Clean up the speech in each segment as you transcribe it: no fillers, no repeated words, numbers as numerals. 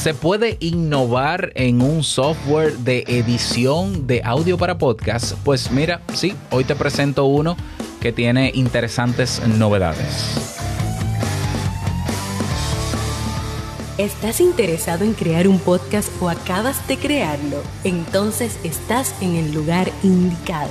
¿Se puede innovar en un software de edición de audio para podcast? Pues mira, sí, hoy te presento uno que tiene interesantes novedades. ¿Estás interesado en crear un podcast o acabas de crearlo? Entonces estás en el lugar indicado,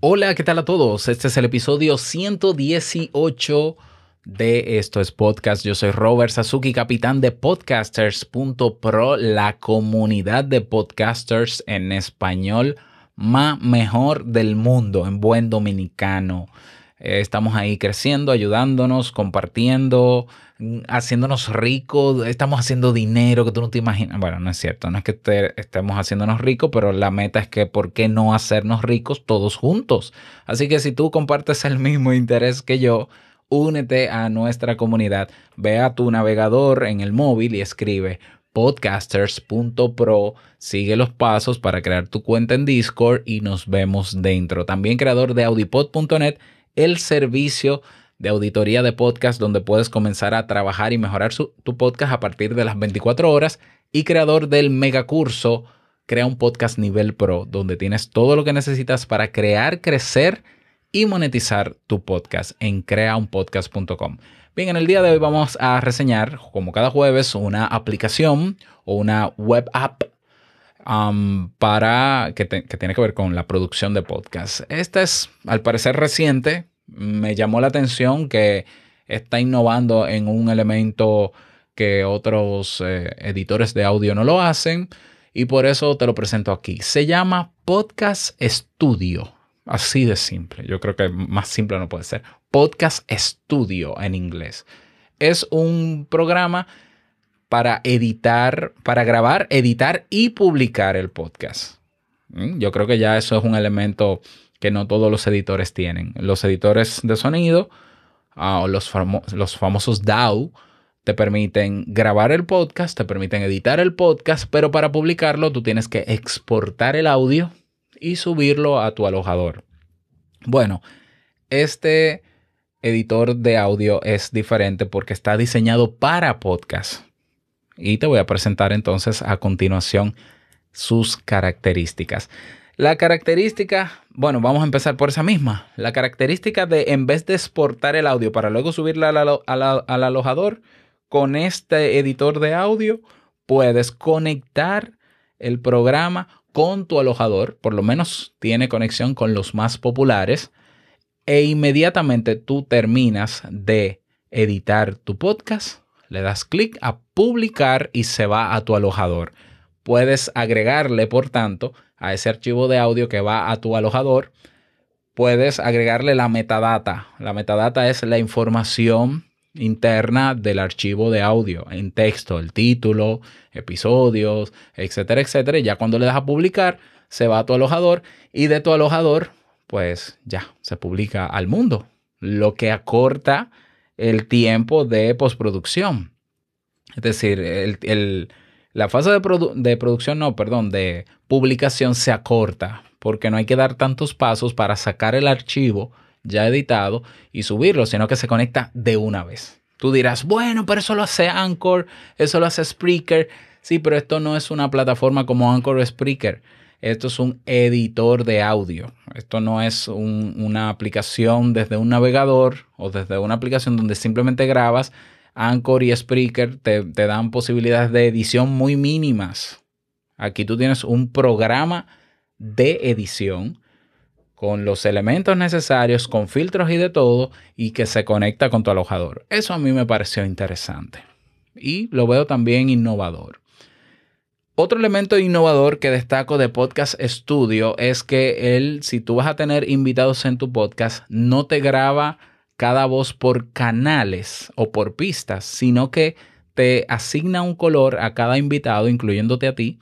Hola, ¿qué tal a todos? Este es el episodio 118 de Esto es Podcast. Yo soy Robert Suzuki, capitán de Podcasters.pro, la comunidad de podcasters en español más mejor del mundo, en buen dominicano. Estamos ahí creciendo, ayudándonos, compartiendo, haciéndonos ricos. Estamos haciendo dinero que tú no te imaginas. Bueno, no es cierto, no es que estemos haciéndonos ricos, pero la meta es que ¿por qué no hacernos ricos todos juntos? Así que si tú compartes el mismo interés que yo, únete a nuestra comunidad. Ve a tu navegador en el móvil y escribe podcasters.pro, sigue los pasos para crear tu cuenta en Discord y nos vemos dentro. También creador de audiopod.net, el servicio de auditoría de podcast donde puedes comenzar a trabajar y mejorar tu podcast a partir de las 24 horas, y creador del megacurso Crea un Podcast Nivel Pro, donde tienes todo lo que necesitas para crear, crecer y monetizar tu podcast en creaunpodcast.com. Bien, en el día de hoy vamos a reseñar, como cada jueves, una aplicación o una web app que tiene que ver con la producción de podcast. Esta es, al parecer, reciente. Me llamó la atención que está innovando en un elemento que otros editores de audio no lo hacen, y por eso te lo presento aquí. Se llama Podcast Studio. Así de simple. Yo creo que más simple no puede ser. Podcast Studio en inglés. Es un programa para grabar, editar y publicar el podcast. Yo creo que ya eso es un elemento que no todos los editores tienen. Los editores de sonido o los famosos DAW te permiten grabar el podcast, te permiten editar el podcast, pero para publicarlo tú tienes que exportar el audio y subirlo a tu alojador. Bueno, este editor de audio es diferente porque está diseñado para podcast. Y te voy a presentar entonces a continuación sus características. La característica, bueno, vamos a empezar por esa misma. La característica de, en vez de exportar el audio para luego subirlo al alojador, con este editor de audio puedes conectar el programa con tu alojador. Por lo menos tiene conexión con los más populares. E inmediatamente tú terminas de editar tu podcast. Le das clic a publicar y se va a tu alojador. Puedes agregarle, por tanto, a ese archivo de audio que va a tu alojador, puedes agregarle la metadata. La metadata es la información interna del archivo de audio en texto, el título, episodios, etcétera, etcétera. Y ya cuando le das a publicar, se va a tu alojador y de tu alojador, pues ya se publica al mundo, lo que acorta el tiempo de postproducción. Es decir, la fase de publicación se acorta porque no hay que dar tantos pasos para sacar el archivo ya editado y subirlo, sino que se conecta de una vez. Tú dirás, bueno, pero eso lo hace Anchor, eso lo hace Spreaker. Sí, pero esto no es una plataforma como Anchor o Spreaker. Esto es un editor de audio. Esto no es una aplicación desde un navegador o desde una aplicación donde simplemente grabas. Anchor y Spreaker te dan posibilidades de edición muy mínimas. Aquí tú tienes un programa de edición con los elementos necesarios, con filtros y de todo, y que se conecta con tu alojador. Eso a mí me pareció interesante y lo veo también innovador. Otro elemento innovador que destaco de Podcast Studio es que si tú vas a tener invitados en tu podcast, no te graba cada voz por canales o por pistas, sino que te asigna un color a cada invitado, incluyéndote a ti,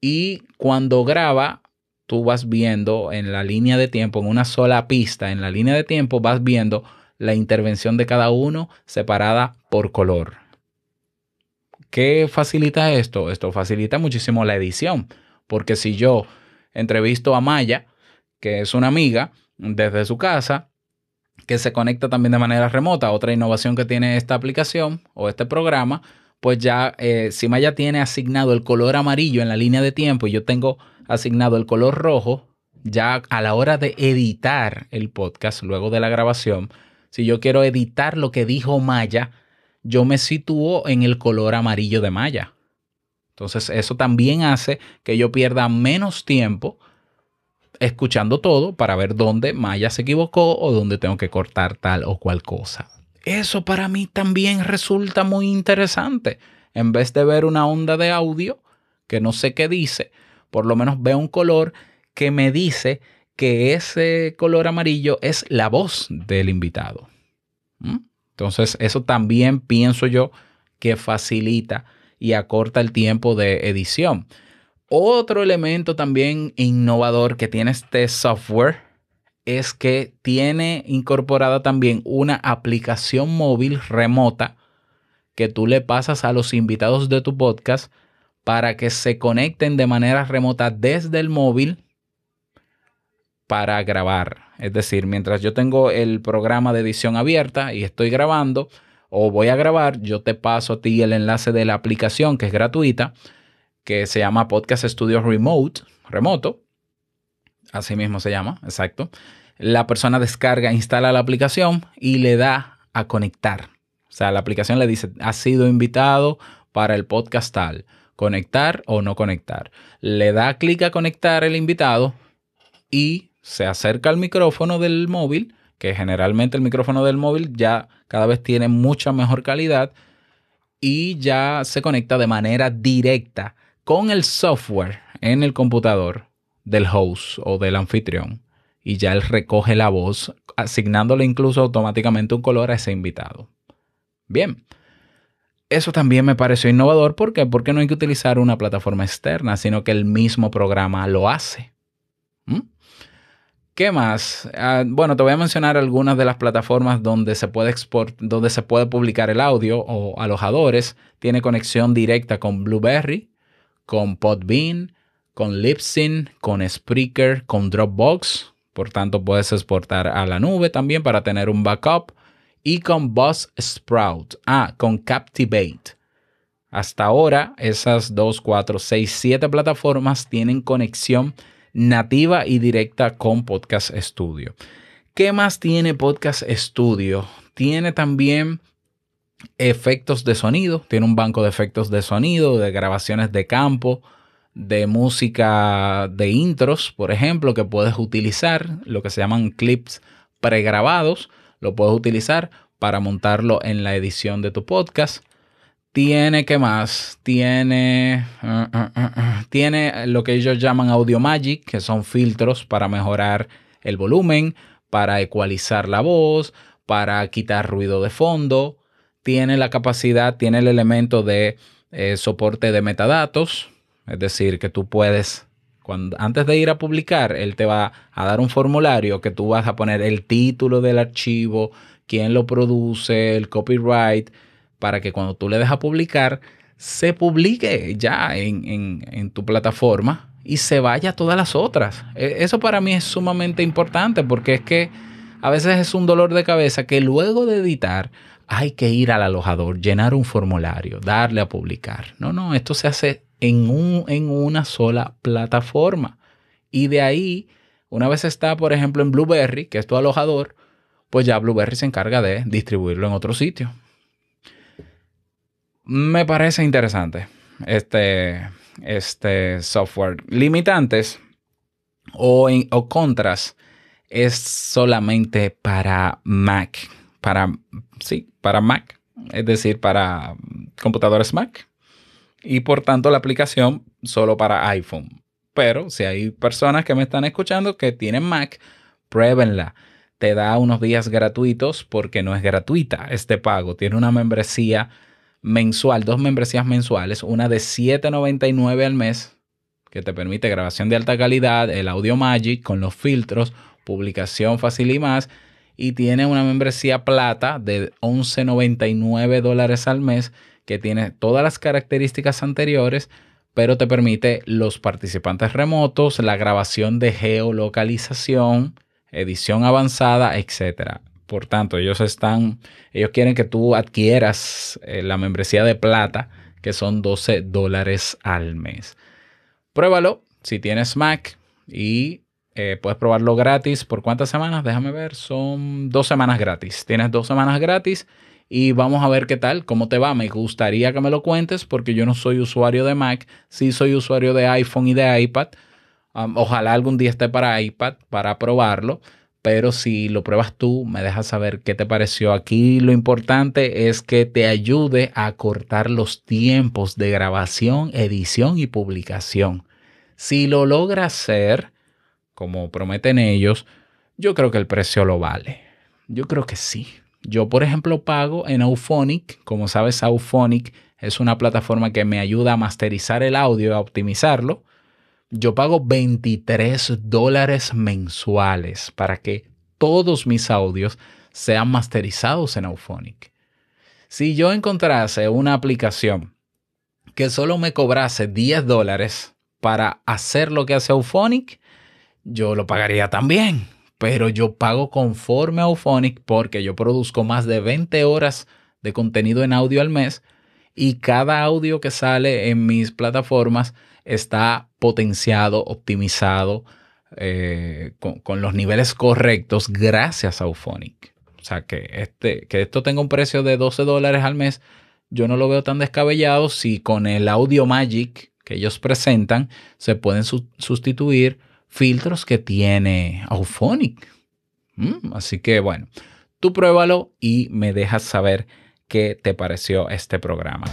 y cuando graba, tú vas viendo en la línea de tiempo, en una sola pista, en la línea de tiempo, vas viendo la intervención de cada uno separada por color. ¿Qué facilita esto? Esto facilita muchísimo la edición, porque si yo entrevisto a Maya, que es una amiga desde su casa, que se conecta también de manera remota, otra innovación que tiene esta aplicación o este programa, pues ya si Maya tiene asignado el color amarillo en la línea de tiempo y yo tengo asignado el color rojo, ya a la hora de editar el podcast luego de la grabación, si yo quiero editar lo que dijo Maya, yo me sitúo en el color amarillo de Maya. Entonces eso también hace que yo pierda menos tiempo escuchando todo para ver dónde Maya se equivocó o dónde tengo que cortar tal o cual cosa. Eso para mí también resulta muy interesante. En vez de ver una onda de audio que no sé qué dice, por lo menos veo un color que me dice que ese color amarillo es la voz del invitado. Entonces eso también pienso yo que facilita y acorta el tiempo de edición. Otro elemento también innovador que tiene este software es que tiene incorporada también una aplicación móvil remota que tú le pasas a los invitados de tu podcast para que se conecten de manera remota desde el móvil para grabar. Es decir, mientras yo tengo el programa de edición abierta y estoy grabando o voy a grabar, yo te paso a ti el enlace de la aplicación que es gratuita, que se llama Podcast Studio Remote, remoto, así mismo se llama, exacto. La persona descarga, instala la aplicación y le da a conectar. O sea, la aplicación le dice, ha sido invitado para el podcast tal, conectar o no conectar. Le da clic a conectar el invitado y se acerca al micrófono del móvil, que generalmente el micrófono del móvil ya cada vez tiene mucha mejor calidad y ya se conecta de manera directa con el software en el computador del host o del anfitrión y ya él recoge la voz asignándole incluso automáticamente un color a ese invitado. Bien, eso también me pareció innovador. ¿Por qué? Porque no hay que utilizar una plataforma externa, sino que el mismo programa lo hace. ¿Qué más? Bueno, te voy a mencionar algunas de las plataformas donde se puede exportar, donde se puede publicar el audio o alojadores. Tiene conexión directa con Blueberry, con Podbean, con Libsyn, con Spreaker, con Dropbox. Por tanto, puedes exportar a la nube también para tener un backup. Y con Buzzsprout. Con Captivate. Hasta ahora, esas 2, 4, 6, 7 plataformas tienen conexión nativa y directa con Podcast Studio. ¿Qué más tiene Podcast Studio? Tiene también efectos de sonido, tiene un banco de efectos de sonido, de grabaciones de campo, de música de intros, por ejemplo, que puedes utilizar, lo que se llaman clips pregrabados, lo puedes utilizar para montarlo en la edición de tu podcast. Tiene, ¿qué más? Tiene, tiene lo que ellos llaman Audio Magic, que son filtros para mejorar el volumen, para ecualizar la voz, para quitar ruido de fondo. Tiene la capacidad, tiene el elemento de soporte de metadatos. Es decir, que tú puedes, antes de ir a publicar, él te va a dar un formulario que tú vas a poner el título del archivo, quién lo produce, el copyright, para que cuando tú le des a publicar, se publique ya en tu plataforma y se vaya a todas las otras. Eso para mí es sumamente importante porque es que a veces es un dolor de cabeza que luego de editar hay que ir al alojador, llenar un formulario, darle a publicar. No, esto se hace en una sola plataforma. Y de ahí, una vez está, por ejemplo, en Blueberry, que es tu alojador, pues ya Blueberry se encarga de distribuirlo en otro sitio. Me parece interesante este software. Limitantes o contras es solamente para Mac. Para Mac. Es decir, para computadores Mac. Y por tanto la aplicación solo para iPhone. Pero si hay personas que me están escuchando que tienen Mac, pruébenla. Te da unos días gratuitos porque no es gratuita este pago. Tiene una membresía mensual, dos membresías mensuales, una de $7.99 al mes, que te permite grabación de alta calidad, el Audio Magic con los filtros, publicación fácil y más, y tiene una membresía plata de $11.99 al mes, que tiene todas las características anteriores, pero te permite los participantes remotos, la grabación de geolocalización, edición avanzada, etc. Por tanto, ellos quieren que tú adquieras la membresía de plata, que son $12 al mes. Pruébalo si tienes Mac y puedes probarlo gratis. ¿Por cuántas semanas? Déjame ver. Son 2 semanas gratis. Tienes 2 semanas gratis. Y vamos a ver qué tal, cómo te va. Me gustaría que me lo cuentes porque yo no soy usuario de Mac. Sí soy usuario de iPhone y de iPad. Ojalá algún día esté para iPad para probarlo. Pero si lo pruebas tú, me dejas saber qué te pareció. Aquí lo importante es que te ayude a acortar los tiempos de grabación, edición y publicación. Si lo logra hacer, como prometen ellos, yo creo que el precio lo vale. Yo creo que sí. Yo, por ejemplo, pago en Auphonic. Como sabes, Auphonic es una plataforma que me ayuda a masterizar el audio y a optimizarlo. Yo pago $23 mensuales para que todos mis audios sean masterizados en Auphonic. Si yo encontrase una aplicación que solo me cobrase $10 para hacer lo que hace Auphonic, yo lo pagaría también. Pero yo pago conforme a Auphonic porque yo produzco más de 20 horas de contenido en audio al mes y cada audio que sale en mis plataformas está potenciado, optimizado con los niveles correctos gracias a Auphonic. O sea, que esto tenga un precio de $12 al mes, yo no lo veo tan descabellado si con el Audio Magic que ellos presentan se pueden sustituir filtros que tiene Auphonic. Así que bueno, tú pruébalo y me dejas saber qué te pareció este programa.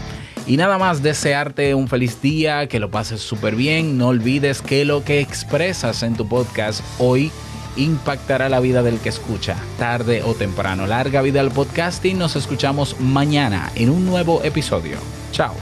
Y nada más, desearte un feliz día, que lo pases súper bien. No olvides que lo que expresas en tu podcast hoy impactará la vida del que escucha, tarde o temprano. Larga vida al podcasting. Nos escuchamos mañana en un nuevo episodio. Chao.